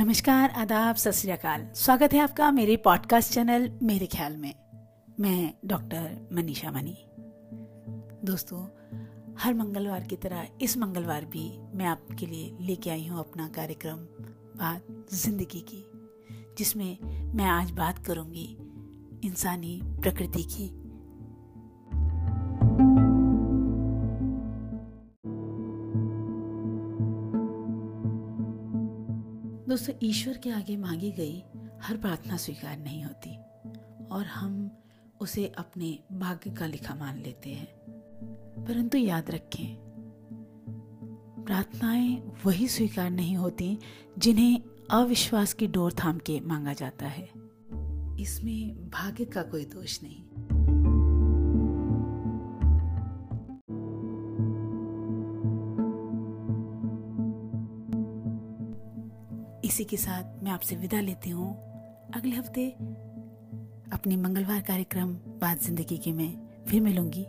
नमस्कार, आदाब, सत श्री अकाल। स्वागत है आपका मेरे पॉडकास्ट चैनल मेरे ख्याल में। मैं डॉक्टर मनीषा मणि। दोस्तों, हर मंगलवार की तरह इस मंगलवार भी मैं आपके लिए लेके आई हूँ अपना कार्यक्रम बात जिंदगी की, जिसमें मैं आज बात करूँगी इंसानी प्रकृति की। दोस्तों, ईश्वर के आगे मांगी गई हर प्रार्थना स्वीकार नहीं होती और हम उसे अपने भाग्य का लिखा मान लेते हैं। परंतु याद रखें, प्रार्थनाएं वही स्वीकार नहीं होती जिन्हें अविश्वास की डोर थाम के मांगा जाता है। इसमें भाग्य का कोई दोष नहीं। इसी के साथ मैं आपसे विदा लेती हूँ। अगले हफ्ते अपने मंगलवार कार्यक्रम बात जिंदगी के में फिर मिलूंगी।